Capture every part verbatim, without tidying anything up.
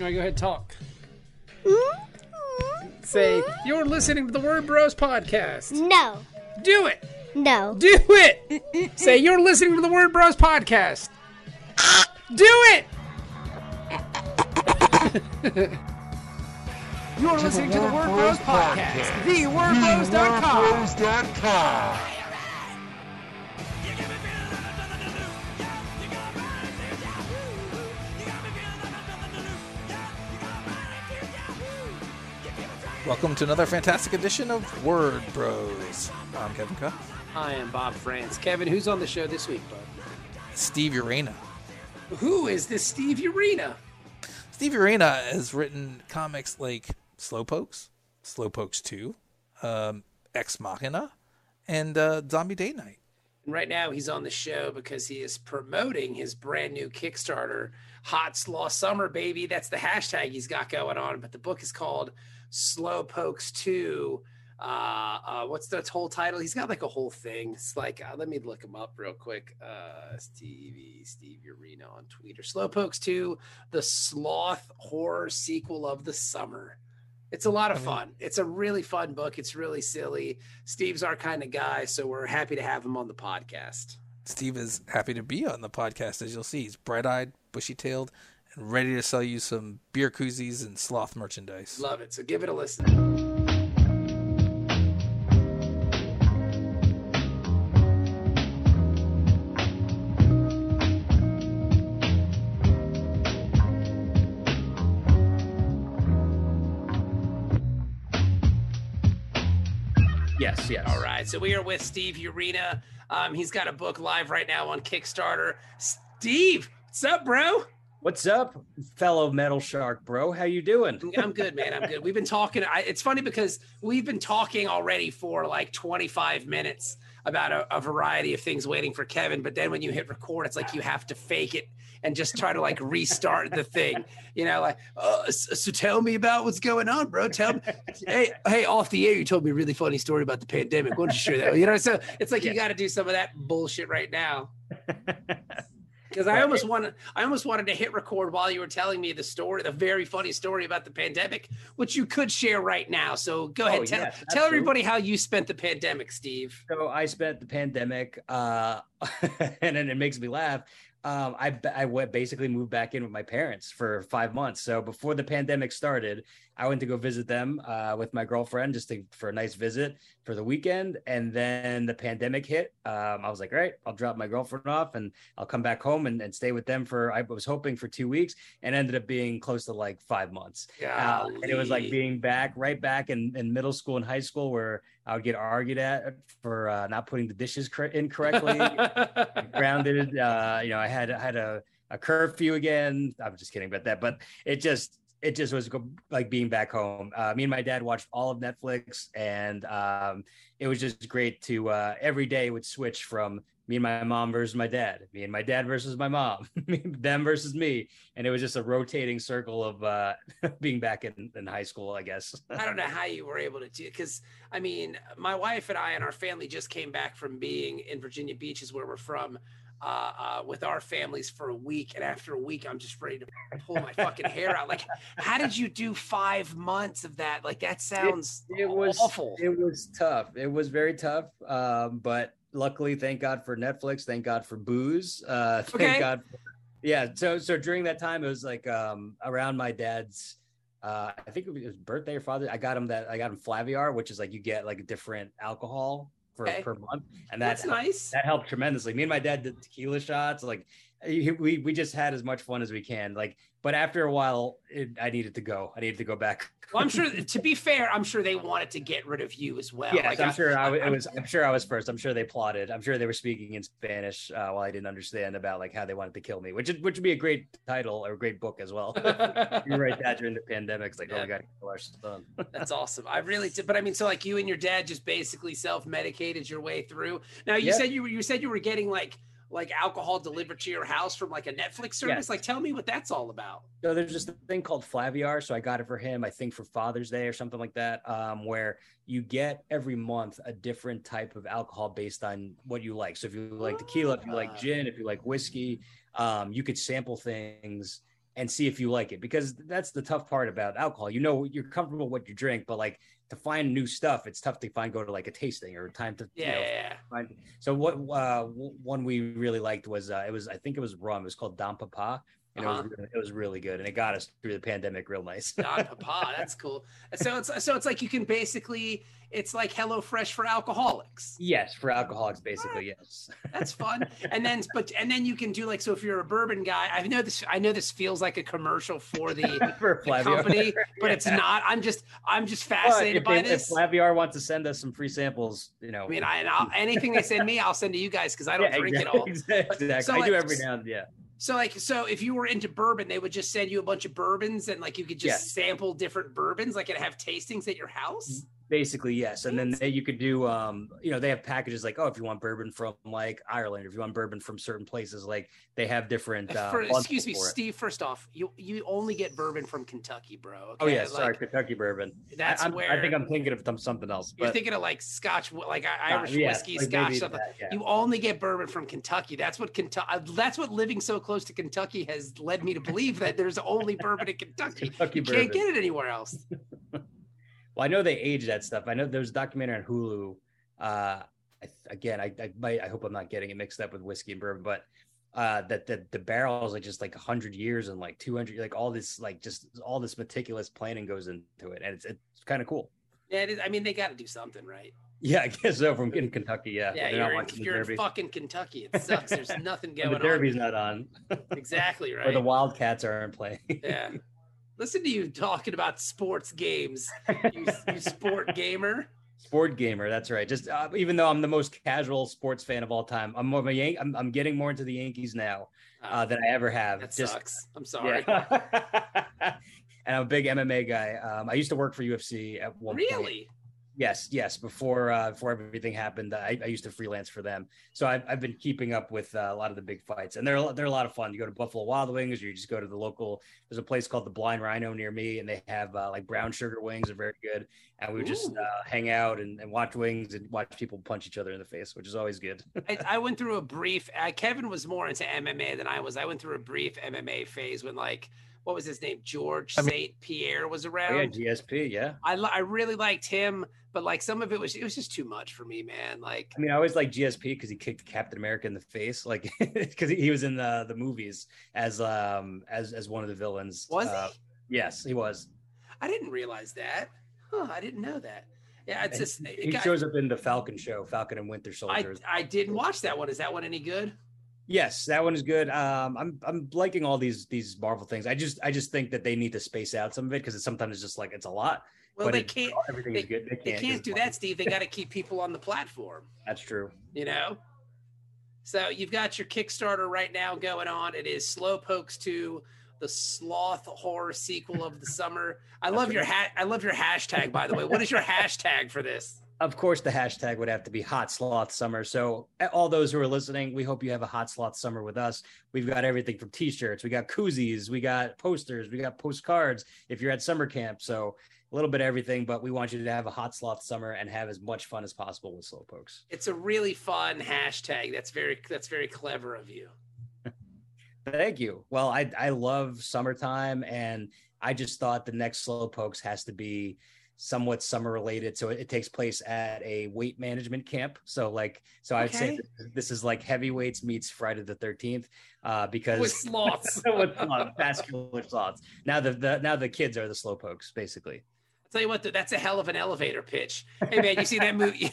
All right, go ahead, talk. Say, you're listening to the Word Bros Podcast. No. Do it. No. Do it. Say, you're listening to the Word Bros Podcast. Do it. You're listening to the Word Bros Podcast. The Word Bros dot com. Welcome to another fantastic edition of Word Bros. I'm Kevin Cuff. I am Bob Franz. Kevin, who's on the show this week, bud? Steve Urena. Who is this Steve Urena? Steve Urena has written comics like Slowpokes, Slowpokes two, um, Ex Machina, and uh, Zombie Date Night. Right now he's on the show because he is promoting his brand new Kickstarter, Hot Slaw Summer Baby. That's the hashtag he's got going on, but the book is called Slowpokes two. Uh, uh, what's the whole title? He's got like a whole thing. It's like, uh, let me look him up real quick. Uh, Stevie, Steve Urena on Twitter. Slowpokes two, the sloth horror sequel of the summer. It's a lot of fun. It's a really fun book. It's really silly. Steve's our kind of guy, so we're happy to have him on the podcast. Steve is happy to be on the podcast, as you'll see. He's bright-eyed, bushy-tailed, and ready to sell you some beer koozies and sloth merchandise. Love it. So give it a listen. Yes, yes. All right. So we are with Steve Urena. Um, he's got a book live right now on Kickstarter. Steve, what's up, bro? What's up, fellow Metal Shark, bro? How you doing? I'm good, man. I'm good. We've been talking. I, it's funny because we've been talking already for like twenty-five minutes about a, a variety of things waiting for Kevin. But then when you hit record, it's like you have to fake it and just try to like restart the thing, you know, like, oh, so tell me about what's going on, bro. Tell me, hey, hey, off the air, you told me a really funny story about the pandemic. Why don't you share that? You know, so it's like, yeah, you got to do some of that bullshit right now. Because I almost wanted, I almost wanted to hit record while you were telling me the story, the very funny story about the pandemic, which you could share right now. So go ahead, oh, tell, yes, tell everybody how you spent the pandemic, Steve. So I spent the pandemic, uh, and, and it makes me laugh. Um, I I went, basically moved back in with my parents for five months. So before the pandemic started, I went to go visit them uh, with my girlfriend just to, for a nice visit for the weekend. And then the pandemic hit. Um, I was like, all right, I'll drop my girlfriend off and I'll come back home and, and stay with them for, I was hoping for two weeks and ended up being close to like five months. Uh, and it was like being back right back in, in middle school and high school where I would get argued at for uh, not putting the dishes cr- in correctly. Grounded, uh, you know, I had, I had a, a curfew again. I'm just kidding about that, but it just, it just was like being back home. Uh, me and my dad watched all of Netflix, and um, it was just great to uh, every day would switch from me and my mom versus my dad, me and my dad versus my mom, them versus me. And it was just a rotating circle of uh, being back in, in high school, I guess. I don't know how you were able to do it. Cause I mean, my wife and I and our family just came back from being in Virginia Beach, is where we're from. Uh, uh, with our families for a week. And after a week, I'm just ready to pull my fucking hair out. Like, how did you do five months of that? Like, that sounds it, it was, awful. It was tough. It was very tough. Um, but luckily, thank God for Netflix. Thank God for booze. Uh, thank okay. God. For, yeah. So, so during that time, it was like um, around my dad's, uh, I think it was his birthday or father. I got him that, I got him Flaviar, which is like, you get like a different alcohol For, okay. per month, and that, that's nice. That helped tremendously. Me and my dad did tequila shots. Like, we we just had as much fun as we can. Like, but after a while, it, I needed to go. I needed to go back. Well, I'm sure. To be fair, I'm sure they wanted to get rid of you as well. Yeah, like, I'm I, sure. I, I was. I'm sure I was first. I'm sure they plotted. I'm sure they were speaking in Spanish uh, while I didn't understand about like how they wanted to kill me, which which would be a great title or a great book as well. You write that during the pandemic, it's like, yeah. Oh, we got to kill our son. That's awesome. I really did. But I mean, so like you and your dad just basically self-medicated your way through. Now you yeah. said you were, you said you were getting like. like alcohol delivered to your house from like a Netflix service? Yes. Like, tell me what that's all about. So there's this thing called Flaviar. So I got it for him, I think for Father's Day or something like that, um, where you get every month a different type of alcohol based on what you like. So if you like tequila, if you like gin, if you like whiskey, um, you could sample things and see if you like it, because that's the tough part about alcohol. You know, you're comfortable with what you drink, but like to find new stuff, it's tough to find, go to like a tasting or time to, yeah, you know, yeah. Find. So what uh, one we really liked was, uh, it was, I think it was rum. It was called Don Papa. And uh-huh. it, was, it was really good. And it got us through the pandemic real nice. Don Papa, that's cool. So it's, so it's like you can basically, it's like HelloFresh for alcoholics. Yes, for alcoholics, basically, ah, yes. That's fun. And then, but, and then you can do like, so if you're a bourbon guy, I know this, I know this feels like a commercial for the, for the company, but yeah. it's not. I'm just, I'm just fascinated by they, this. If Flaviar wants to send us some free samples, you know. I mean, I, and I'll, anything they send me, I'll send to you guys because I don't yeah, drink exactly, it all. Exactly. But, so I like, do every now and then, yeah. So like, so if you were into bourbon, they would just send you a bunch of bourbons and like you could just yes. sample different bourbons, like and have tastings at your house? Basically, yes. And then they, you could do, um, you know, they have packages like, oh, if you want bourbon from like Ireland, or if you want bourbon from certain places, like they have different. Uh, for, excuse me, Steve, it. First off, you you only get bourbon from Kentucky, bro. Okay? Oh, yeah. Like, sorry, Kentucky bourbon. That's I, where. I think I'm thinking of something else. But, you're thinking of like Scotch, like Irish uh, yeah, whiskey, like Scotch, something. That, yeah. You only get bourbon from Kentucky. That's what Kentucky, that's what living so close to Kentucky has led me to believe that there's only bourbon in Kentucky. Kentucky you bourbon. Can't get it anywhere else. Well, I know they age that stuff. I know there's a documentary on Hulu. Uh, I, again, I I, might, I hope I'm not getting it mixed up with whiskey and bourbon, but uh, that the, the barrels are just like one hundred years and like two hundred, like all this, like just all this meticulous planning goes into it. And it's, it's kind of cool. Yeah, it is. I mean, they got to do something, right? Yeah, I guess so. From in Kentucky, yeah. Yeah, you're, not in, you're in fucking Kentucky. It sucks. There's nothing going on. The Derby's on. not on. Exactly, right. Or the Wildcats aren't playing. Yeah. Listen to you talking about sports games, you, you sport gamer. Sport gamer, that's right. Just uh, even though I'm the most casual sports fan of all time, I'm more Yan- I'm, I'm getting more into the Yankees now uh, than I ever have. That Just, sucks. I'm sorry. Yeah. And I'm a big M M A guy. Um, I used to work for U F C at one really? point. Really? Yes, yes. Before uh, before everything happened, I, I used to freelance for them, so I've, I've been keeping up with uh, a lot of the big fights, and they're they're a lot of fun. You go to Buffalo Wild Wings, or you just go to the local. There's a place called the Blind Rhino near me, and they have uh, like brown sugar wings are very good, and we would just uh, hang out and, and watch wings and watch people punch each other in the face, which is always good. I, I went through a brief. Uh, Kevin was more into M M A than I was. I went through a brief M M A phase when like. What was his name? George I mean, Saint Pierre was around. Yeah, G S P. Yeah, I I really liked him, but like some of it was it was just too much for me, man. Like, I mean, I always liked G S P because he kicked Captain America in the face, like because he was in the the movies as um as as one of the villains. Was uh, he? Yes, he was. I didn't realize that. Huh, I didn't know that. Yeah, it's and just it he got, shows up in the Falcon show, Falcon and Winter Soldier. I, I didn't watch that one. Is that one any good? Yes, that one is good. Um, I'm I'm liking all these these Marvel things. I just I just think that they need to space out some of it because it's sometimes it's just like it's a lot. Well, but they it, can't. Everything they, is good. They can't, they can't do that, Steve. They got to keep people on the platform. That's true. You know. So you've got your Kickstarter right now going on. It is Slowpokes two, the sloth horror sequel of the summer. I love your hat. I love your hashtag. By the way, what is your hashtag for this? Of course, the hashtag would have to be Hot Sloth Summer. So all those who are listening, we hope you have a Hot Sloth Summer with us. We've got everything from T-shirts. We got koozies. We got posters. We got postcards if you're at summer camp. So a little bit of everything, but we want you to have a Hot Sloth Summer and have as much fun as possible with Slowpokes. It's a really fun hashtag. That's very that's very clever of you. Thank you. Well, I, I love summertime, and I just thought the next Slowpokes has to be somewhat summer related. So it, it takes place at a weight management camp. So like, so okay. I'd say this is like Heavyweights meets Friday the thirteenth, uh, because with sloths, with sloths, vascular sloths. Now the, the, now the kids are the Slowpokes basically. I'll tell you what, that's a hell of an elevator pitch. Hey man, you see that movie,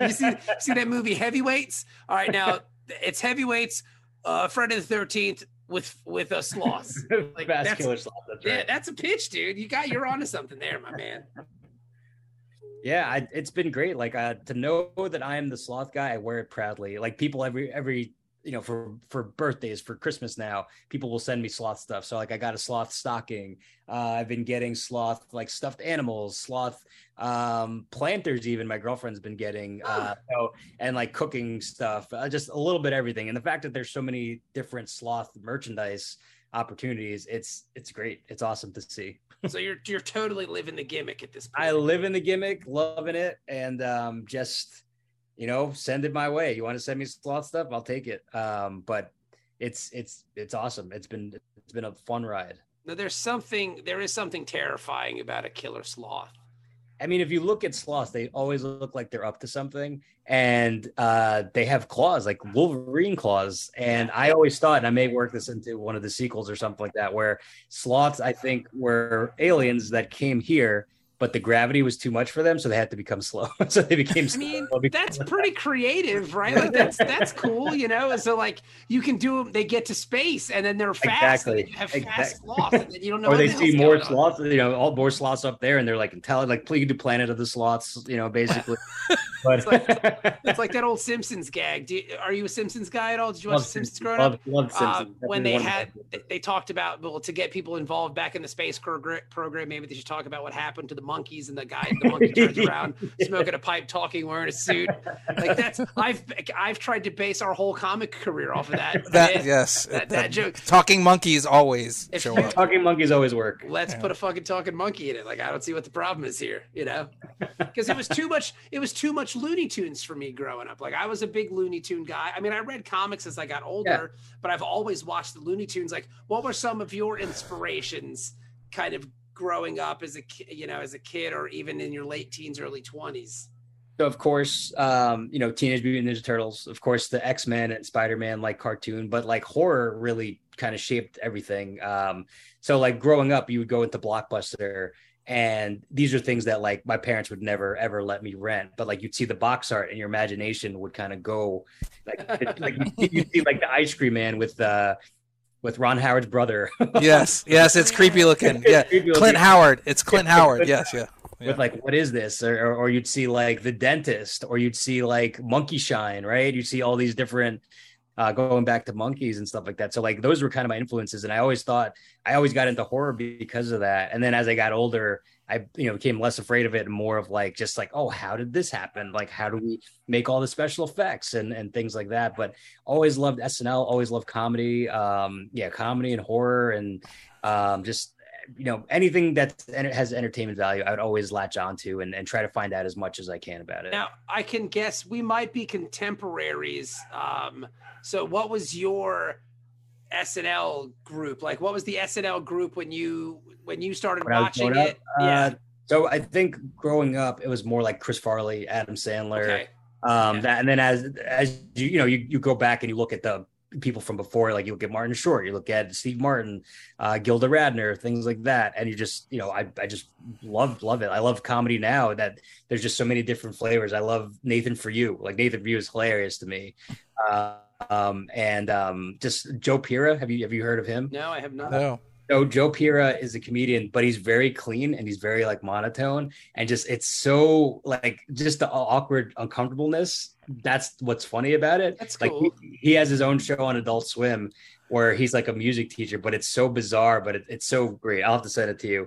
you see, you see that movie Heavyweights? All right. Now it's Heavyweights, uh, Friday the thirteenth with, with a sloth. Like, vascular that's, sloth. That's right. Yeah. That's a pitch, dude. You got, you're onto something there, my man. Yeah, I, it's been great. Like uh, to know that I am the sloth guy, I wear it proudly. Like people every every you know for for birthdays, for Christmas now, people will send me sloth stuff. So like I got a sloth stocking. Uh, I've been getting sloth like stuffed animals, sloth um, planters. Even my girlfriend's been getting uh, oh. so, and like cooking stuff, uh, just a little bit of everything. And the fact that there's so many different sloth merchandise opportunities, it's it's great. It's awesome to see. So you're you're totally living the gimmick at this point. I live in the gimmick, loving it, and um, just, you know, send it my way. You want to send me sloth stuff? I'll take it. Um, but it's it's it's awesome. It's been It's been a fun ride. No, there's something, there is something terrifying about a killer sloth. I mean, if you look at sloths, they always look like they're up to something, and uh, they have claws, like Wolverine claws. And I always thought, and I may work this into one of the sequels or something like that, where sloths, I think, were aliens that came here, but the gravity was too much for them, so they had to become slow. So they became slow. I mean, that's pretty creative, right? Like that's that's cool, you know? So, like, you can do them, they get to space, and then they're fast. Exactly. And you have fast exactly. sloths, and then you don't know. Or they see more sloths, you know, all more sloths up there, and they're, like, intelligent, like, please do Planet of the Sloths, you know, basically. But it's, like, it's like that old Simpsons gag. Do you, are you a Simpsons guy at all? Did you watch love the Simpsons growing love, up? Love Simpsons. Uh, when they had, they, they talked about, well, to get people involved back in the space program, maybe they should talk about what happened to the monkeys, and the guy, the monkey turns around, smoking a pipe, talking, wearing a suit. Like that's, I've, I've tried to base our whole comic career off of that. That it, yes, that, that joke. Talking monkeys always if, show up. Talking monkeys always work. Let's yeah. put a fucking talking monkey in it. Like I don't see what the problem is here, you know? Because it was too much. It was too much. Looney Tunes for me growing up. Like I was a big Looney Tune guy. I mean, I read comics as I got older, yeah. but I've always watched the Looney Tunes. Like, what were some of your inspirations, kind of growing up as a you know as a kid, or even in your late teens, early twenties? So of course, um, you know, Teenage Mutant Ninja Turtles. Of course, the X-Men and Spider-Man, like cartoon, but like horror really kind of shaped everything. Um, so like growing up, you would go into Blockbuster. And these are things that like my parents would never, ever let me rent. But like you'd see the box art and your imagination would kind of go like, like you'd see like The Ice Cream Man with uh, with Ron Howard's brother. Yes. Yes. It's creepy looking. Yeah. Creepy Clint looking. Howard. It's Clint Howard. Yes. Yeah. Yeah. With like, what is this? Or, or, or you'd see like The Dentist, or you'd see like Monkey Shine. Right. You'd see all these different Uh, going back to monkeys and stuff like that. So like those were kind of my influences. And I always thought I always got into horror because of that. And then as I got older, I, you know, became less afraid of it and more of like, just like, oh, how did this happen? Like, how do we make all the special effects and, and things like that? But always loved S N L, always loved comedy. Um, yeah. Comedy and horror and um, just, you know, anything that has entertainment value, I would always latch onto and, and try to find out as much as I can about it. Now, I can guess we might be contemporaries. Um, so what was your S N L group? Like, what was the S N L group when you when you started when watching it? Uh, yeah. So I think growing up, it was more like Chris Farley, Adam Sandler. Okay. Um, yeah. that, and then as as you, you know, you, you go back and you look at the people from before, like you look at Martin Short, you look at Steve Martin, uh, Gilda Radner, things like that. And you just, you know, I, I just love, love it. I love comedy now that there's just so many different flavors. I love Nathan For You. Like Nathan For You is hilarious to me. Uh, um, and um, just Joe Pera. Have you, have you heard of him? No, I have not. No. So Joe Pera is a comedian, but he's very clean and he's very like monotone and just, it's so like just the awkward uncomfortableness. That's what's funny about it. That's like cool. he, he has his own show on Adult Swim where he's like a music teacher, but it's so bizarre, but it, it's so great. I'll have to send it to you.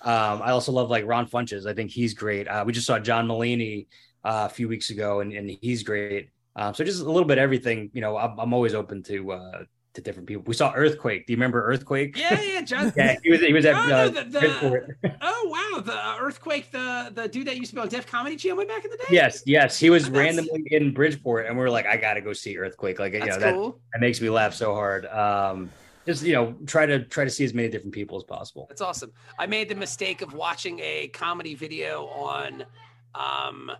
Um, I also love like Ron Funches. I think he's great. Uh, we just saw John Mulaney uh, a few weeks ago and, and he's great. Um, so just a little bit of everything, you know, I'm, I'm always open to, uh, to different people. We saw Earthquake. Do you remember Earthquake? Yeah, yeah, John. yeah, he was he was at oh, uh, the, the, Bridgeport. Oh wow, the uh, Earthquake, the the dude that used to be on Def Comedy Channel way back in the day. Yes, yes, he was oh, randomly in Bridgeport, and we were like, I gotta go see Earthquake. Like, that's you know, that, cool. that makes me laugh so hard. Um, just you know, try to try to see as many different people as possible. That's awesome. I made the mistake of watching a comedy video on, um.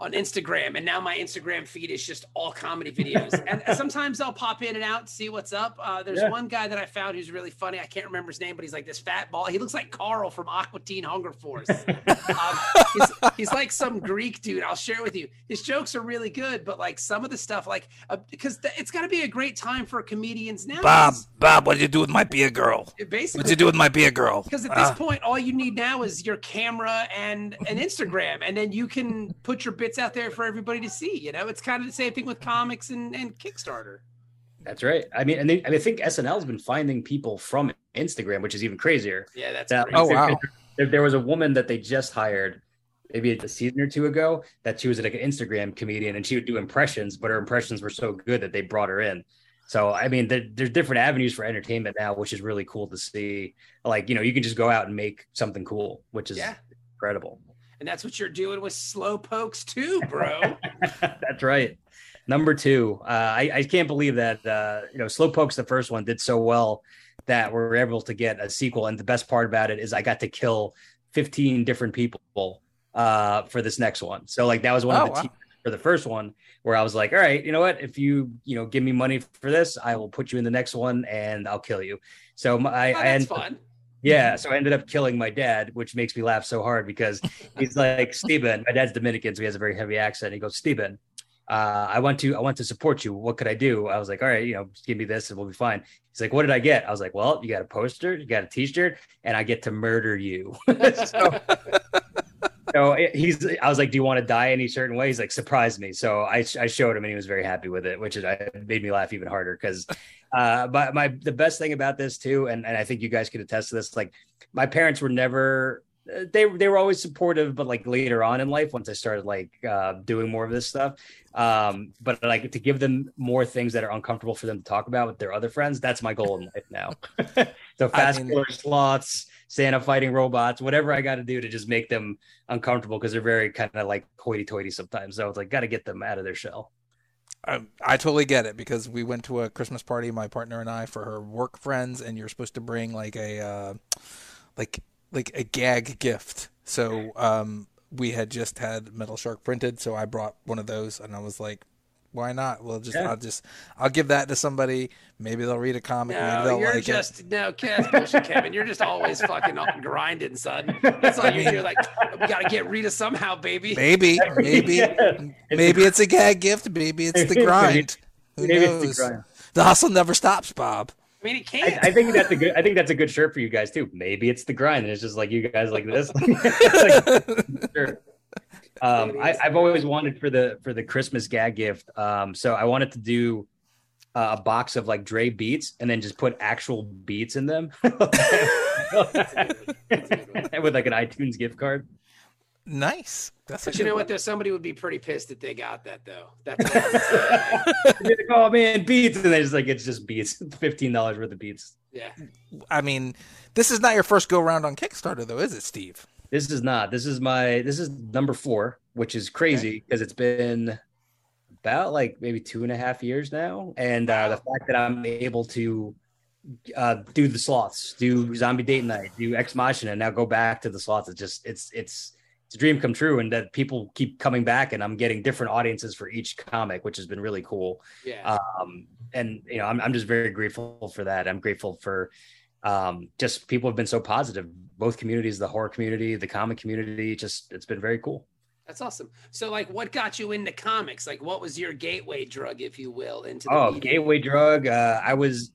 on Instagram, and now my Instagram feed is just all comedy videos. And sometimes I'll pop in and out and see what's up. Uh, there's yeah. one guy that I found who's really funny. I can't remember his name, but he's like this fat ball. He looks like Carl from Aqua Teen Hunger Force. um, he's, he's like some Greek dude. I'll share with you. His jokes are really good, but like some of the stuff, like, uh, because th- it's gotta be a great time for comedians now. Bob, Bob, what did you do with my beer girl? Basically, what did you do with my beer girl? Because at uh. this point, all you need now is your camera and an Instagram, and then you can put your bit It's out there for everybody to see. You know, it's kind of the same thing with comics and, and Kickstarter. That's right. I mean, and, they, and I think S N L has been finding people from Instagram, which is even crazier. Yeah, that's uh, oh wow. There, there was a woman that they just hired, maybe a season or two ago, that she was like an Instagram comedian, and she would do impressions, but her impressions were so good that they brought her in. So, I mean, there, there's different avenues for entertainment now, which is really cool to see. Like, you know, you can just go out and make something cool, which is yeah. incredible. And that's what you're doing with Slowpokes two, bro. That's right. Number two. Uh, I, I can't believe that, uh, you know, Slowpokes, the first one, did so well that we're able to get a sequel. And the best part about it is I got to kill fifteen different people uh, for this next one. So like that was one oh, of the wow. teams for the first one where I was like, all right, you know what? If you, you know, give me money for this, I will put you in the next one and I'll kill you. So my, oh, that's I ended, fun. Yeah. So I ended up killing my dad, which makes me laugh so hard because he's like, Steven, my dad's Dominican, so he has a very heavy accent. He goes, Steven, Uh, I want to, I want to support you. What could I do? I was like, all right, you know, just give me this and we'll be fine. He's like, what did I get? I was like, well, you got a poster, you got a t-shirt, and I get to murder you. so, so he's, I was like, do you want to die any certain way? He's like, surprise me. So I, I showed him and he was very happy with it, which is, it made me laugh even harder. Cause, uh, but my, the best thing about this too, and, and I think you guys could attest to this, like my parents were never, They they were always supportive, but like later on in life, once I started like uh, doing more of this stuff, um, but like to give them more things that are uncomfortable for them to talk about with their other friends. That's my goal in life now. So fast killer sloths, Santa fighting robots, whatever I got to do to just make them uncomfortable because they're very kind of like hoity-toity sometimes. So it's like got to get them out of their shell. I, I totally get it because we went to a Christmas party, my partner and I, for her work friends, and you're supposed to bring like a uh, like. like a gag gift. So um, we had just had Metal Shark printed. So I brought one of those and I was like, why not? We'll just, yeah. I'll just, I'll give that to somebody. Maybe they'll read a comic. No, maybe you're like just, it. no, Kevin, you're just always fucking up and grinding, son. That's all you do. Like, we got to get Rita somehow, baby. Maybe, maybe, yeah. maybe it's a gag gift. Maybe it's the grind. Who maybe knows? It's the, grind. The hustle never stops, Bob. I mean, he can't. I, I think that's a good. I think that's a good shirt for you guys too. Maybe it's the grind, and it's just like you guys like this. Like, sure. um, I, I've always wanted for the for the Christmas gag gift. Um, so I wanted to do uh, a box of like Dre beats, and then just put actual beats in them with like an iTunes gift card. Nice. That's but you know one. What? There's somebody would be pretty pissed that they got that though. That's like, oh man, beats, and they just like it's just beats, fifteen dollars worth of beats. Yeah. I mean, this is not your first go round on Kickstarter, though, is it, Steve? This is not. This is my. This is number four, which is crazy because okay. it's been about like maybe two and a half years now, and uh, the fact that I'm able to. Uh, do the sloths, do Zombie Date Night, do Ex Machina, and now go back to the sloths. It's just it's it's. It's a dream come true, and that people keep coming back, and I'm getting different audiences for each comic, which has been really cool. Yeah. Um, and you know, I'm I'm just very grateful for that. I'm grateful for um, just people have been so positive, both communities, the horror community, the comic community. Just it's been very cool. That's awesome. So, like, what got you into comics? Like, what was your gateway drug, if you will, into the oh media? Gateway drug? Uh, I was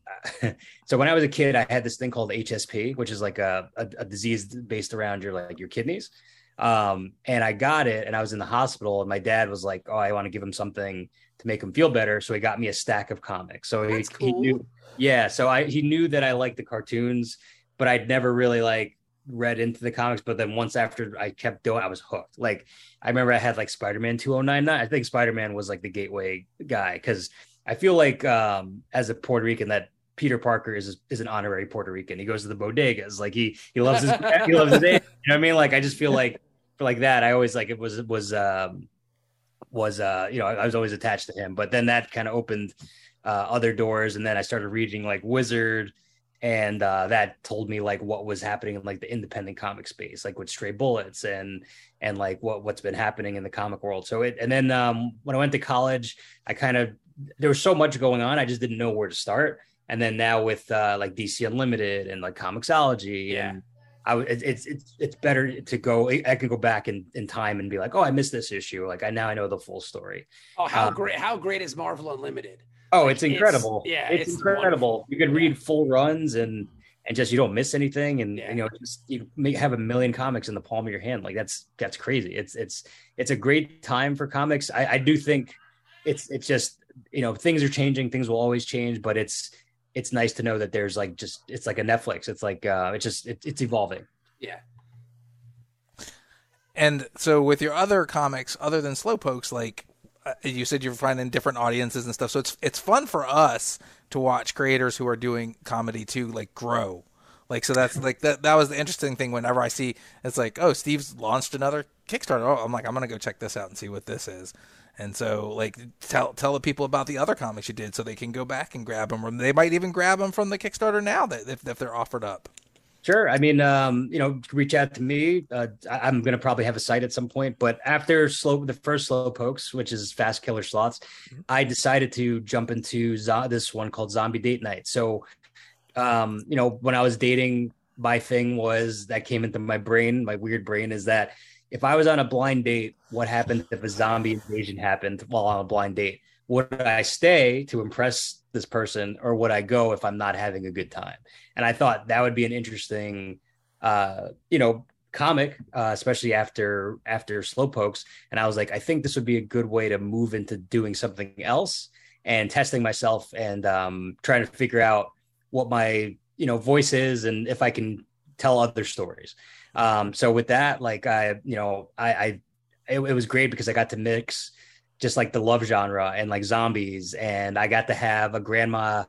so when I was a kid, I had this thing called H S P, which is like a a, a disease based around your like your kidneys. Um, and I got it and I was in the hospital and my dad was like, oh, I want to give him something to make him feel better. So he got me a stack of comics. So he, cool. he knew, yeah. So I, he knew that I liked the cartoons, but I'd never really like read into the comics. But then once after I kept doing, I was hooked. Like, I remember I had like Spider-Man two oh nine nine. I think Spider-Man was like the gateway guy. Cause I feel like, um, as a Puerto Rican that Peter Parker is is an honorary Puerto Rican. He goes to the bodegas. Like he he loves his he loves his name. You know what I mean? Like I just feel like for like that, I always like it was was um was uh you know I, I was always attached to him. But then that kind of opened uh, other doors, and then I started reading like Wizard, and uh, that told me like what was happening in like the independent comic space, like with Stray Bullets and and like what what's been happening in the comic world. So it and then um, when I went to college, I kind of there was so much going on, I just didn't know where to start. And then now with uh, like D C Unlimited and like Comixology, yeah. and I it, it's it's it's better to go. I can go back in, in time and be like, oh, I missed this issue. Like I now I know the full story. Oh, how um, great! How great is Marvel Unlimited? Oh, like, it's incredible. It's, yeah, it's, it's incredible. Wonderful. You could read full runs and and just you don't miss anything. And yeah. you know, just you make, have a million comics in the palm of your hand. Like that's that's crazy. It's it's it's a great time for comics. I, I do think it's it's just you know things are changing. Things will always change, but it's. It's nice to know that there's like just it's like a Netflix. It's like uh, it's just it, it's evolving. Yeah. And so with your other comics, other than Slowpokes, like uh, you said, you're finding different audiences and stuff. So it's it's fun for us to watch creators who are doing comedy too, like grow. Like so that's like that that was the interesting thing. Whenever I see it's like, oh, Steve's launched another Kickstarter. Oh, I'm like, I'm gonna go check this out and see what this is. And so, like, tell tell the people about the other comics you did so they can go back and grab them. Or they might even grab them from the Kickstarter now that if, if they're offered up. Sure. I mean, um, you know, reach out to me. Uh, I'm going to probably have a site at some point. But after slow, the first Slowpokes, which is Fast Killer Sloths, mm-hmm. I decided to jump into zo- this one called Zombie Date Night. So, um, you know, when I was dating, my thing was that came into my brain. My weird brain is that if I was on a blind date, what happens if a zombie invasion happened while on a blind date? Would I stay to impress this person, or would I go if I'm not having a good time? And I thought that would be an interesting, uh, you know, comic, uh, especially after after Slowpokes. And I was like, I think this would be a good way to move into doing something else and testing myself and um, trying to figure out what my, you know, voice is and if I can tell other stories. Um, so with that, like I, you know, I, I it, it was great because I got to mix just like the love genre and like zombies. And I got to have a grandma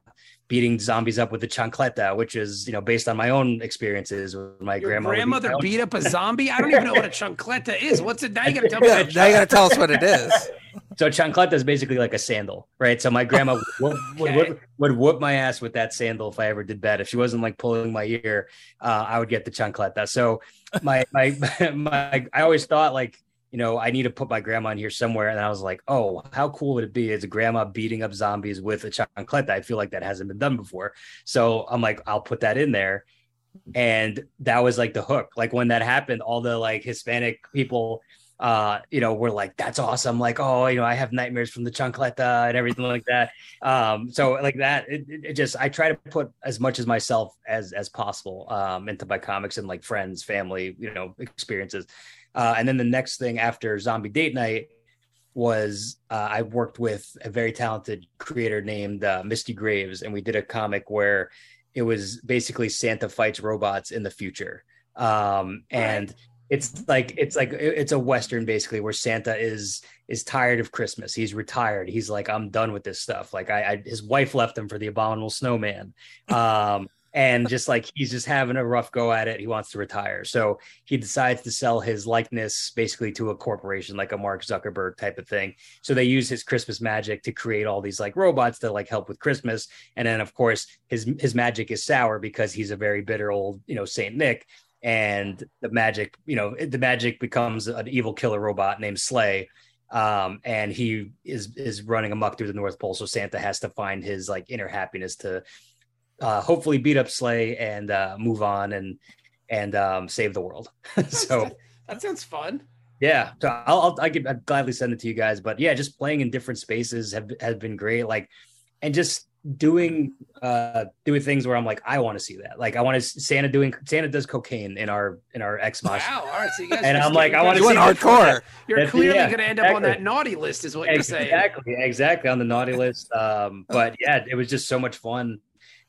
beating zombies up with the chancleta, which is, you know, based on my own experiences with my Your grandma. grandmother beat, beat up a zombie? I don't even know what a chancleta is. What's it? Now you gotta tell me. Now you gotta tell us what it is. So chancleta is basically like a sandal, right? So my grandma would, okay. would, would, would whoop my ass with that sandal if I ever did that. If she wasn't like pulling my ear, uh, I would get the chancleta. So my, my, my, I always thought like, you know, I need to put my grandma in here somewhere. And I was like, oh, how cool would it be as a grandma beating up zombies with a chancleta? I feel like that hasn't been done before. So I'm like, I'll put that in there. And that was like the hook. Like when that happened, all the like Hispanic people, uh, you know, were like, that's awesome. Like, oh, you know, I have nightmares from the chancleta and everything like that. Um, so like that, it, it just, I try to put as much as myself as, as possible um, into my comics and like friends, family, you know, experiences. Uh, and then the next thing after Zombie Date Night was uh, I worked with a very talented creator named uh, Misty Graves, and we did a comic where it was basically Santa fights robots in the future. Um, and right. it's like it's like it's a Western basically where Santa is is tired of Christmas. He's retired. He's like, I'm done with this stuff. Like I, I his wife left him for the abominable snowman. Um And just like he's just having a rough go at it. He wants to retire. So he decides to sell his likeness basically to a corporation, like a Mark Zuckerberg type of thing. So they use his Christmas magic to create all these like robots that like help with Christmas. And then, of course, his his magic is sour because he's a very bitter old, you know, Saint Nick. And the magic, you know, the magic becomes an evil killer robot named Slay. Um, and he is is running amok through the North Pole. So Santa has to find his like inner happiness to Uh, hopefully beat up Slay and uh, move on and and um, save the world. So that sounds fun. Yeah, so I'll, I'll I could I'd gladly send it to you guys. But yeah, just playing in different spaces have has been great. Like, and just doing uh, doing things where I'm like, I want to see that. Like, I want to Santa doing Santa does cocaine in our in our Ex Machina. Wow, all right. So you guys and I'm like, I want to see hardcore. You're That's, clearly yeah, going to end up exactly. on that naughty list, is what you're exactly, saying. Exactly, exactly on the naughty list. Um, but yeah, it was just so much fun.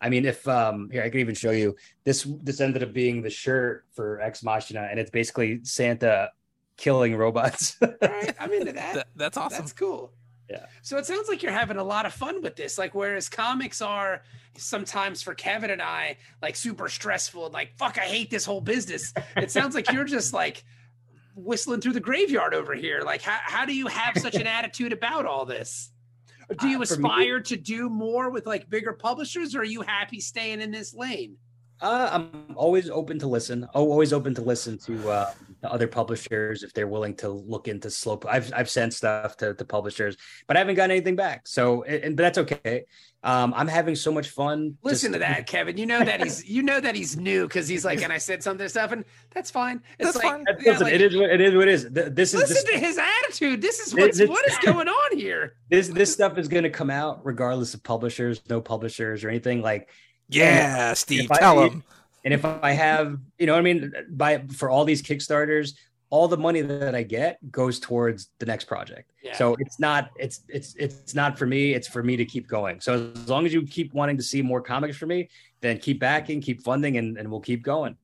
I mean, if um, here, I could even show you this, this ended up being the shirt for Ex Machina, and it's basically Santa killing robots. Right, I'm into that. that. That's awesome. That's cool. Yeah. So it sounds like you're having a lot of fun with this. Like, whereas comics are sometimes for Kevin and I, like super stressful and like, fuck, I hate this whole business. It sounds like you're just like whistling through the graveyard over here. Like, how, how do you have such an attitude about all this? Do you aspire uh, me, to do more with like bigger publishers, or are you happy staying in this lane? Uh, I'm always open to listen. Oh, always open to listen to, uh, to other publishers if they're willing to look into Slowpoke. I've I've sent stuff to, to publishers, but I haven't gotten anything back. So, and but that's okay. Um, I'm having so much fun. Listen just- to that, Kevin. You know that he's you know that he's new because he's like, and I said something and stuff, and that's fine. It's that's like, fine. That's, yeah, listen, like, it is what it is. What it is. This is listen this- to his attitude. This is what's, this- what is going on here. This this stuff is going to come out regardless of publishers, no publishers or anything like. Yeah, Steve, I, tell him. And if I have, you know what I mean? By, for all these Kickstarters, all the money that I get goes towards the next project. Yeah. So it's not, it's, it's, it's not for me. It's for me to keep going. So as long as you keep wanting to see more comics for me, then keep backing, keep funding, and, and we'll keep going.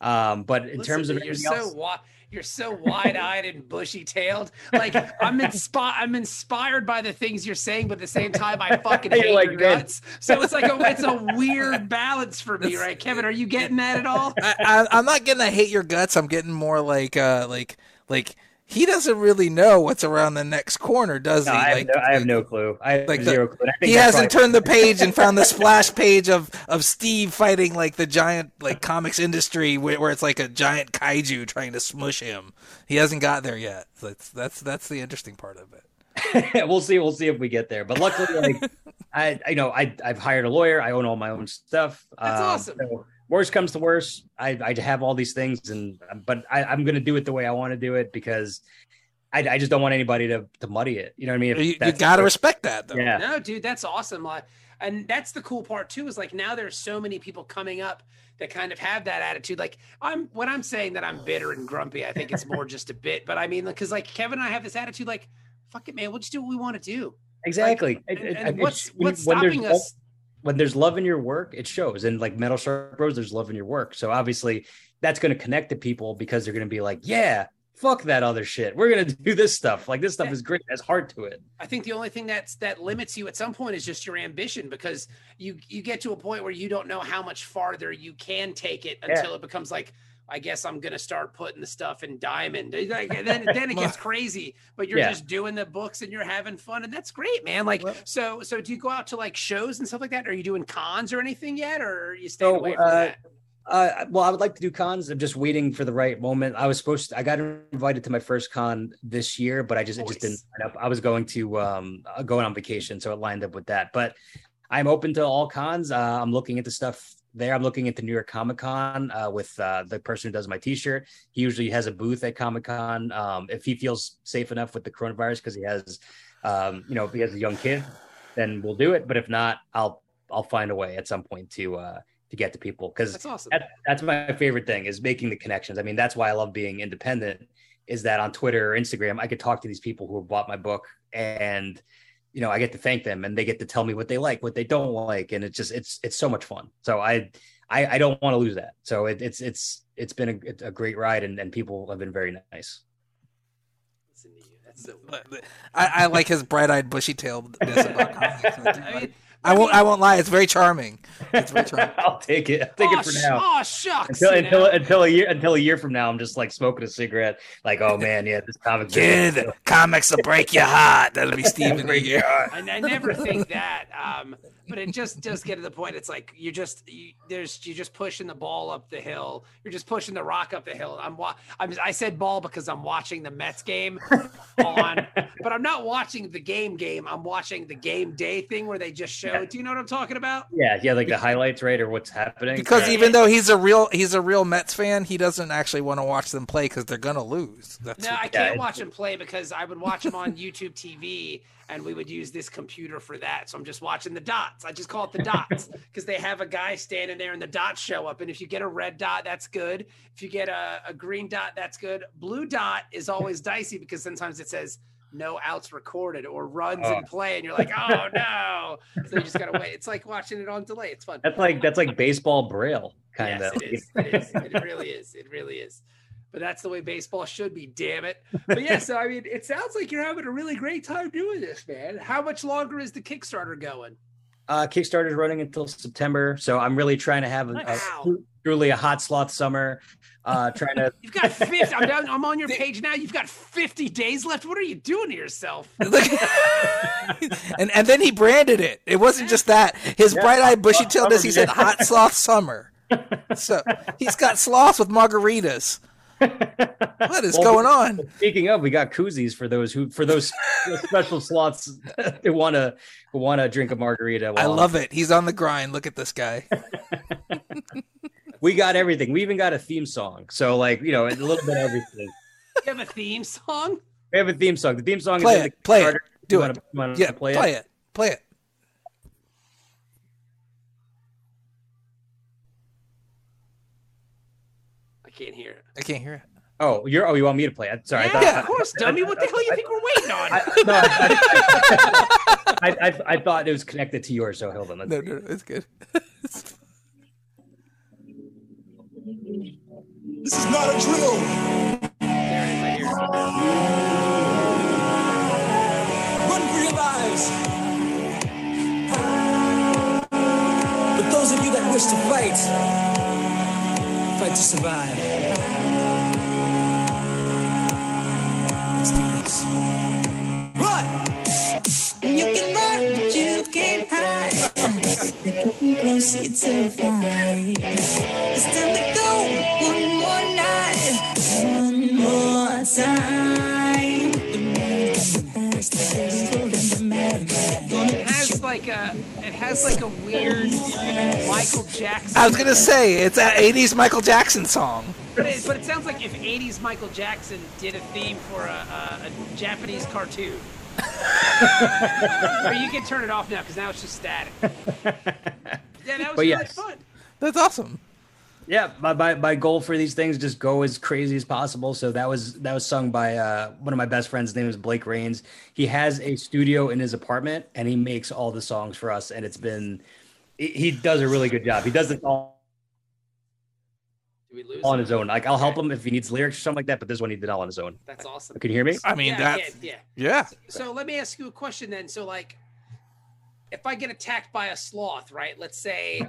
Um, but in Listen, terms of you're everything so else, wa- you're so wide-eyed and bushy-tailed. Like I'm inspi- I'm inspired by the things you're saying, but at the same time, I fucking hate like your guts. So it's like a, it's a weird balance for me, right, Kevin? Are you getting that at all? I, I, I'm not getting a hate your guts. I'm getting more like uh, like like he doesn't really know what's around the next corner, does no, he? I have, like, no, I have no clue. I have like zero the, clue. I think he hasn't probably... turned the page and found the splash page of, of Steve fighting like the giant like comics industry where, where it's like a giant kaiju trying to smush him. He hasn't got there yet. So that's that's that's the interesting part of it. we'll see. We'll see if we get there. But luckily, like, I, I know I I've hired a lawyer. I own all my own stuff. That's um, awesome. So worst comes to worst, I, I have all these things, and but I, I'm going to do it the way I want to do it because I, I just don't want anybody to, to muddy it. You know what I mean? If you you got to respect that, though. Yeah. No, dude, that's awesome. Uh, and that's the cool part too. Is like now there's so many people coming up that kind of have that attitude. Like I'm when I'm saying that I'm bitter and grumpy, I think it's more just a bit. But I mean, because like Kevin and I have this attitude, like. Fuck it, man. We'll just do what we want to do. Exactly. Like, and, and what's, what's stopping when us? When there's love in your work, it shows. And like Metal Shark Bros, there's love in your work. So obviously that's going to connect to people because they're going to be like, yeah, fuck that other shit. We're going to do this stuff. Like this stuff is great. That's hard to it. I think the only thing that's that limits you at some point is just your ambition, because you, you get to a point where you don't know how much farther you can take it until yeah. it becomes like, I guess I'm going to start putting the stuff in diamond. Like, then, then it gets crazy, but you're yeah. just doing the books and you're having fun. And that's great, man. Like, well, so, so do you go out to like shows and stuff like that? Are you doing cons or anything yet? Or are you staying so, away from uh, that? Uh, well, I would like to do cons. I'm just waiting for the right moment. I was supposed to, I got invited to my first con this year, but I just, it just didn't line up. I was going to, um, going on vacation. So it lined up with that, but I'm open to all cons. Uh, I'm looking at the stuff there. I'm looking at the New York Comic Con uh, with uh, the person who does my t-shirt. He usually has a booth at Comic Con um, if he feels safe enough with the coronavirus, because he has, um, you know, if he has a young kid, then we'll do it. But if not, I'll I'll find a way at some point to uh, to get to people, because that's awesome. That, that's my favorite thing is making the connections. I mean, that's why I love being independent, is that on Twitter or Instagram, I could talk to these people who have bought my book, and you know, I get to thank them and they get to tell me what they like, what they don't like. And it's just, it's, it's so much fun. So I, I, I don't want to lose that. So it, it's, it's, it's been a, a great ride, and, and people have been very nice. Listen to you. That's so weird. I, I like his bright eyed, bushy tailed. I, mean, I won't, I won't lie. It's very charming. It's very charming. I'll take it. I'll take oh, it for now. Oh, shucks. Until, until, until a year, until a year from now, I'm just like smoking a cigarette. Like, oh man, yeah, this comic. Kid, comics will break your heart. That'll be Steve in a year. I, I never think that. Um, but it just does get to the point. It's like, you're just, you, there's, you're just pushing the ball up the hill. You're just pushing the rock up the hill. I'm, wa- I'm I said ball because I'm watching the Mets game on, but I'm not watching the game game. I'm watching the game day thing where they just show. Yeah. Do you know what I'm talking about? Yeah, yeah, like the highlights, right, or what's happening. Because yeah. even though he's a real he's a real Mets fan, he doesn't actually want to watch them play because they're gonna lose. That's no, I can't watch him play because I would watch him on YouTube T V, and we would use this computer for that. So I'm just watching the dots. I just call it the dots because they have a guy standing there, and the dots show up. And if you get a red dot, that's good. If you get a, a green dot, that's good. Blue dot is always dicey because sometimes it says no outs recorded or runs in oh. play, and you're like, oh no! So you just gotta wait. It's like watching it on delay. It's fun. That's like that's like baseball braille, kind yes, of. It is. It is. It really is. It really is. But that's the way baseball should be. Damn it! But yeah, so I mean, it sounds like you're having a really great time doing this, man. How much longer is the Kickstarter going? Uh, Kickstarter is running until September, so I'm really trying to have a, wow. a truly a hot sloth summer. Uh, trying to. You've got fifty. I'm, down, I'm on your page now. You've got fifty days left. What are you doing to yourself? and and then he branded it. It wasn't just that. His yeah, bright-eyed, bushy-tailedness. He said "Hot Sloth Summer." So he's got sloths with margaritas. What is well, going on? Speaking of, we got koozies for those who for those special sloths who want to who want to drink a margarita. I love I'm... it. He's on the grind. Look at this guy. We got everything. We even got a theme song. So, like, you know, a little bit of everything. You have a theme song? We have a theme song. The theme song play is it, in the play Kickstarter. It. Do you it. Wanna, wanna yeah, play, play it? it. Play it. I can't hear it. I can't hear it. Oh, you're. Oh, you want me to play? I'm sorry. Yeah, I thought, of course, I, dummy. I, what the I, hell do you I, think we're waiting on? I, no, I, I, I, I, I thought it was connected to yours, so hold on. Let's no, no, no, it's good. It's This is not a drill. There it is, I hear it. Run for your lives. But those of you that wish to fight, fight to survive. You can run, but you can't hide. You can go see it's a fight. It's time to go one more night, one more time. It has like a, it has like a weird Michael Jackson. I was gonna say it's an eighties Michael Jackson song. But it, but it sounds like if eighties Michael Jackson did a theme for a, a, a Japanese cartoon. Or you can turn it off now because now it's just static. Yeah, that was really yes. fun. That's awesome. Yeah, my, my my goal for these things just go as crazy as possible. So that was that was sung by uh, one of my best friends. His name is Blake Rains. He has a studio in his apartment and he makes all the songs for us. And it's been it, he does a really good job. He does it all on his own. Like I'll help him if he needs lyrics or something like that, but this one he did all on his own. That's awesome. Can you hear me? I mean, yeah, that's yeah. yeah. yeah. So, so let me ask you a question then. So like, if I get attacked by a sloth, right? Let's say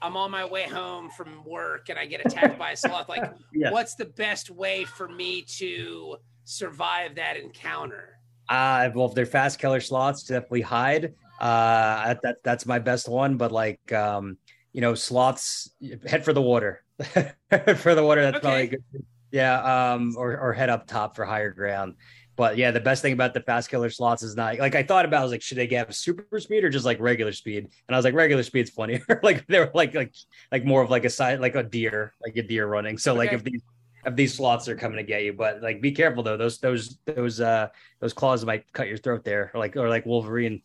I'm on my way home from work and I get attacked by a sloth. Like, yeah. what's the best way for me to survive that encounter? Uh, well, if they're fast killer sloths, definitely hide. Uh, that that's my best one. But like, um, you know, sloths head for the water. For the water, that's okay. probably good. Yeah, um, or, or head up top for higher ground. But yeah, the best thing about the fast killer sloths is not like I thought about. I was like, should they have super speed or just like regular speed? And I was like, regular speed's funnier. Like they were like like like more of like a side like a deer, like a deer running. So okay. like if these if these sloths are coming to get you, but like be careful though. Those those those uh those claws might cut your throat there, or like or like Wolverine.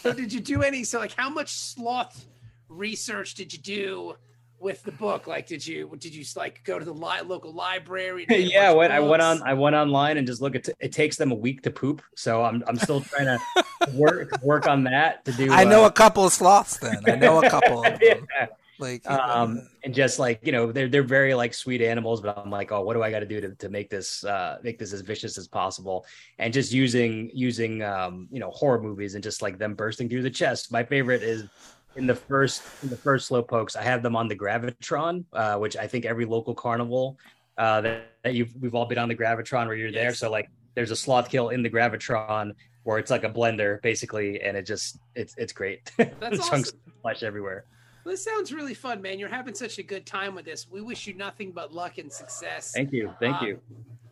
So did you do any? So like, how much sloth research did you do with the book? Like, did you did you like go to the li- local library? Yeah, I went, I went on I went online and just look at. T- it takes them a week to poop, so I'm I'm still trying to work work on that to do. I know uh, a couple of sloths. Then I know a couple of them. Yeah. Like um, know. And just like you know, they're they're very like sweet animals, but I'm like, oh, what do I got to do to to make this uh, make this as vicious as possible? And just using using um, you know horror movies and just like them bursting through the chest. My favorite is. In the first, in the first Slowpokes, I have them on the Gravitron, uh, which I think every local carnival uh, that, that you've we've all been on the Gravitron where you're yes. there. So like, there's a sloth kill in the Gravitron where it's like a blender basically, and it just it's it's great. That's awesome. Chunks of flesh everywhere. Well, this sounds really fun, man. You're having such a good time with this. We wish you nothing but luck and success. Thank you, thank um, you.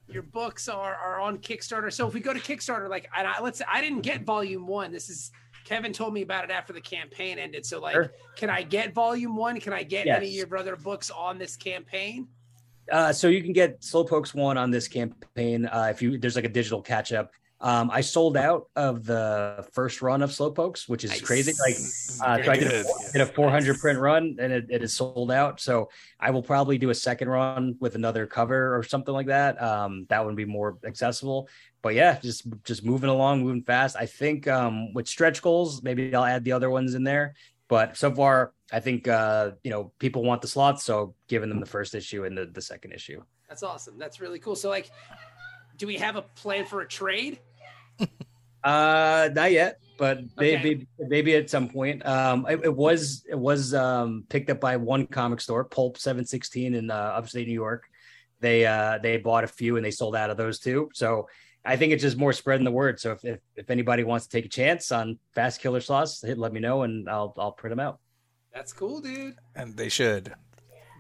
Your books are are on Kickstarter. So if we go to Kickstarter, like and I, let's say I didn't get Volume One. This is. Kevin told me about it after the campaign ended. So like, sure. Can I get volume one? Can I get yes. any of your brother books on this campaign? Uh, so you can get Slowpokes one on this campaign. Uh, if you, there's like a digital catch up. Um, I sold out of the first run of Slowpokes, which is nice. Crazy. Like uh, so I did a, did a four hundred print run and it, it is sold out. So I will probably do a second run with another cover or something like that. Um, that would be more accessible. But yeah, just just moving along, moving fast. I think um, with stretch goals, maybe I'll add the other ones in there. But so far, I think uh, you know people want the slots, so giving them the first issue and the, the second issue. That's awesome. That's really cool. So like, do we have a plan for a trade? uh not yet but maybe okay. maybe at some point um it, it was it was um picked up by one comic store, Pulp seven sixteen in uh, upstate New York. They uh they bought a few and they sold out of those too, so I think it's just more spreading the word. So if if, if anybody wants to take a chance on fast killer sloths, hit let me know and I'll I'll print them out. That's cool, dude. And they should.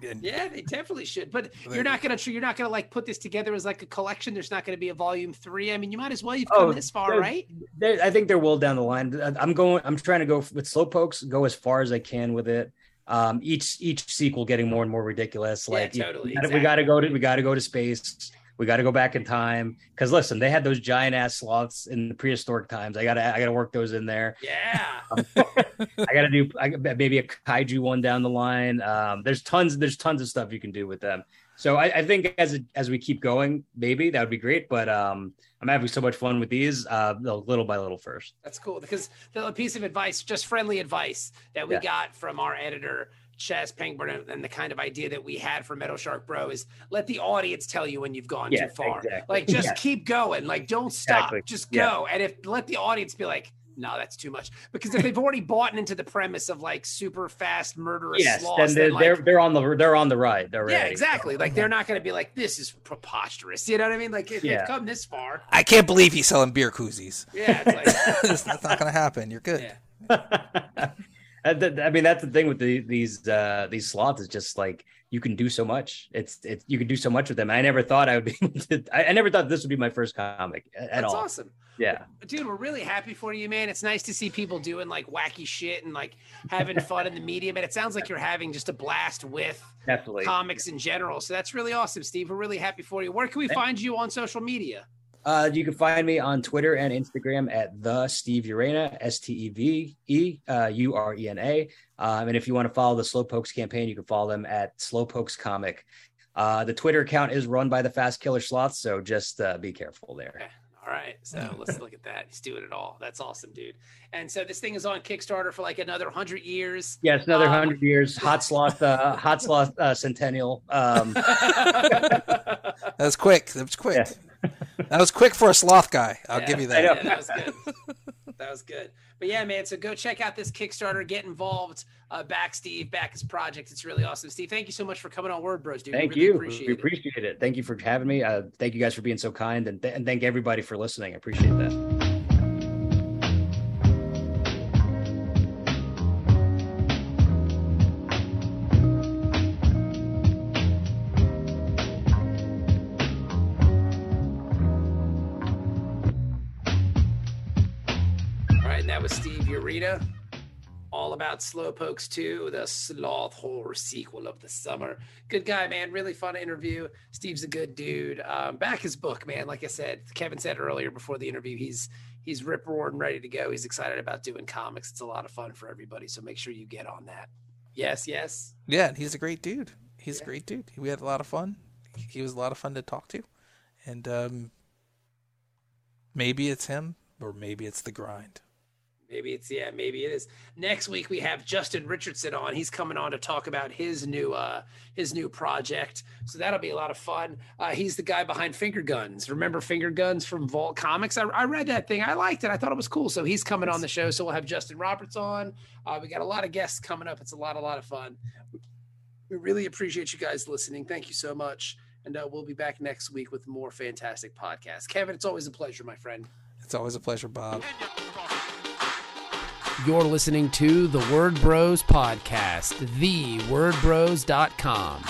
And yeah, they definitely should. But you're not gonna you're not gonna like put this together as like a collection. There's not gonna be a volume three. I mean, you might as well. You've come oh, this far, there, right? There, I think there will down the line. I'm going. I'm trying to go with Slowpokes. Go as far as I can with it. Um, each each sequel getting more and more ridiculous. Like yeah, totally. You know, exactly. We gotta go to we gotta go to space. We gotta go back in time. Because listen, they had those giant ass sloths in the prehistoric times. I gotta I gotta work those in there. Yeah. I gotta do I, maybe a kaiju one down the line. Um, there's tons, there's tons of stuff you can do with them. So I, I think as it, as we keep going, maybe that would be great. But um, I'm having so much fun with these, uh, little by little first. That's cool, because the piece of advice, just friendly advice that we yeah. got from our editor Chaz Pangburn, and the kind of idea that we had for Metal Shark Bro is let the audience tell you when you've gone yeah, too far. Exactly. Like just yeah. keep going. Like don't stop. Exactly. Just go. Yeah. And if let the audience be like. no, that's too much, because if they've already bought into the premise of like super fast murderous yes, laws, then they're then, like, they're they're on the they're on the ride. They're yeah, exactly. Like they're not going to be like, this is preposterous. You know what I mean? Like if yeah. they've come this far, I can't believe he's selling beer koozies. Yeah, it's like, that's not going to happen. You're good. Yeah. I mean, that's the thing with the, these uh, these sloths is just like you can do so much. It's it's you can do so much with them. I never thought I would be. To, I, I never thought this would be my first comic at that's all. That's awesome. Yeah, dude, we're really happy for you, man. It's nice to see people doing like wacky shit and like having fun in the medium. And it sounds like you're having just a blast with Definitely. comics in general. So that's really awesome, Steve. We're really happy for you. Where can we find you on social media? Uh, you can find me on Twitter and Instagram at the Steve Urena, S T E V E U R E N A. Um, and if you want to follow the Slowpokes campaign, you can follow them at Slowpokes Comic. Uh, the Twitter account is run by the Fast Killer Sloths, so just uh, be careful there. Okay. All right, so let's look at that. He's doing it all. That's awesome, dude. And so this thing is on Kickstarter for like another one hundred years. Yeah, it's another um, one hundred years. Hot Sloth, uh, Hot Sloth uh, Centennial. Um. That was quick. That was quick. Yeah. That was quick for a sloth guy. I'll yeah, give you that. Yeah, that was good. That was good. But yeah, man, so go check out this Kickstarter. Get involved. Uh, back Steve, back his project. It's really awesome. Steve, thank you so much for coming on Word Bros, dude. Thank we really you. Appreciate we appreciate it. it. Thank you for having me. Uh, thank you guys for being so kind. And, th- and thank everybody for listening. I appreciate that. Rita, all about Slowpokes two, the sloth horror sequel of the summer. Good guy, man. Really fun interview. Steve's a good dude. Um, back his book, man. Like I said, Kevin said earlier before the interview, he's he's rip roaring ready to go. He's excited about doing comics. It's a lot of fun for everybody. So make sure you get on that. Yes, yes. Yeah, he's a great dude. He's yeah. a great dude. We had a lot of fun. He was a lot of fun to talk to. And um, maybe it's him or maybe it's the grind. Maybe it's, yeah, maybe it is. Next week, we have Justin Richardson on. He's coming on to talk about his new uh, his new project. So that'll be a lot of fun. Uh, he's the guy behind Finger Guns. Remember Finger Guns from Vault Comics? I, I read that thing. I liked it. I thought it was cool. So he's coming on the show. So we'll have Justin Roberts on. Uh, we got a lot of guests coming up. It's a lot, a lot of fun. We really appreciate you guys listening. Thank you so much. And uh, we'll be back next week with more fantastic podcasts. Kevin, it's always a pleasure, my friend. It's always a pleasure, Bob. You're listening to The Word Bros Podcast, the word bros dot com.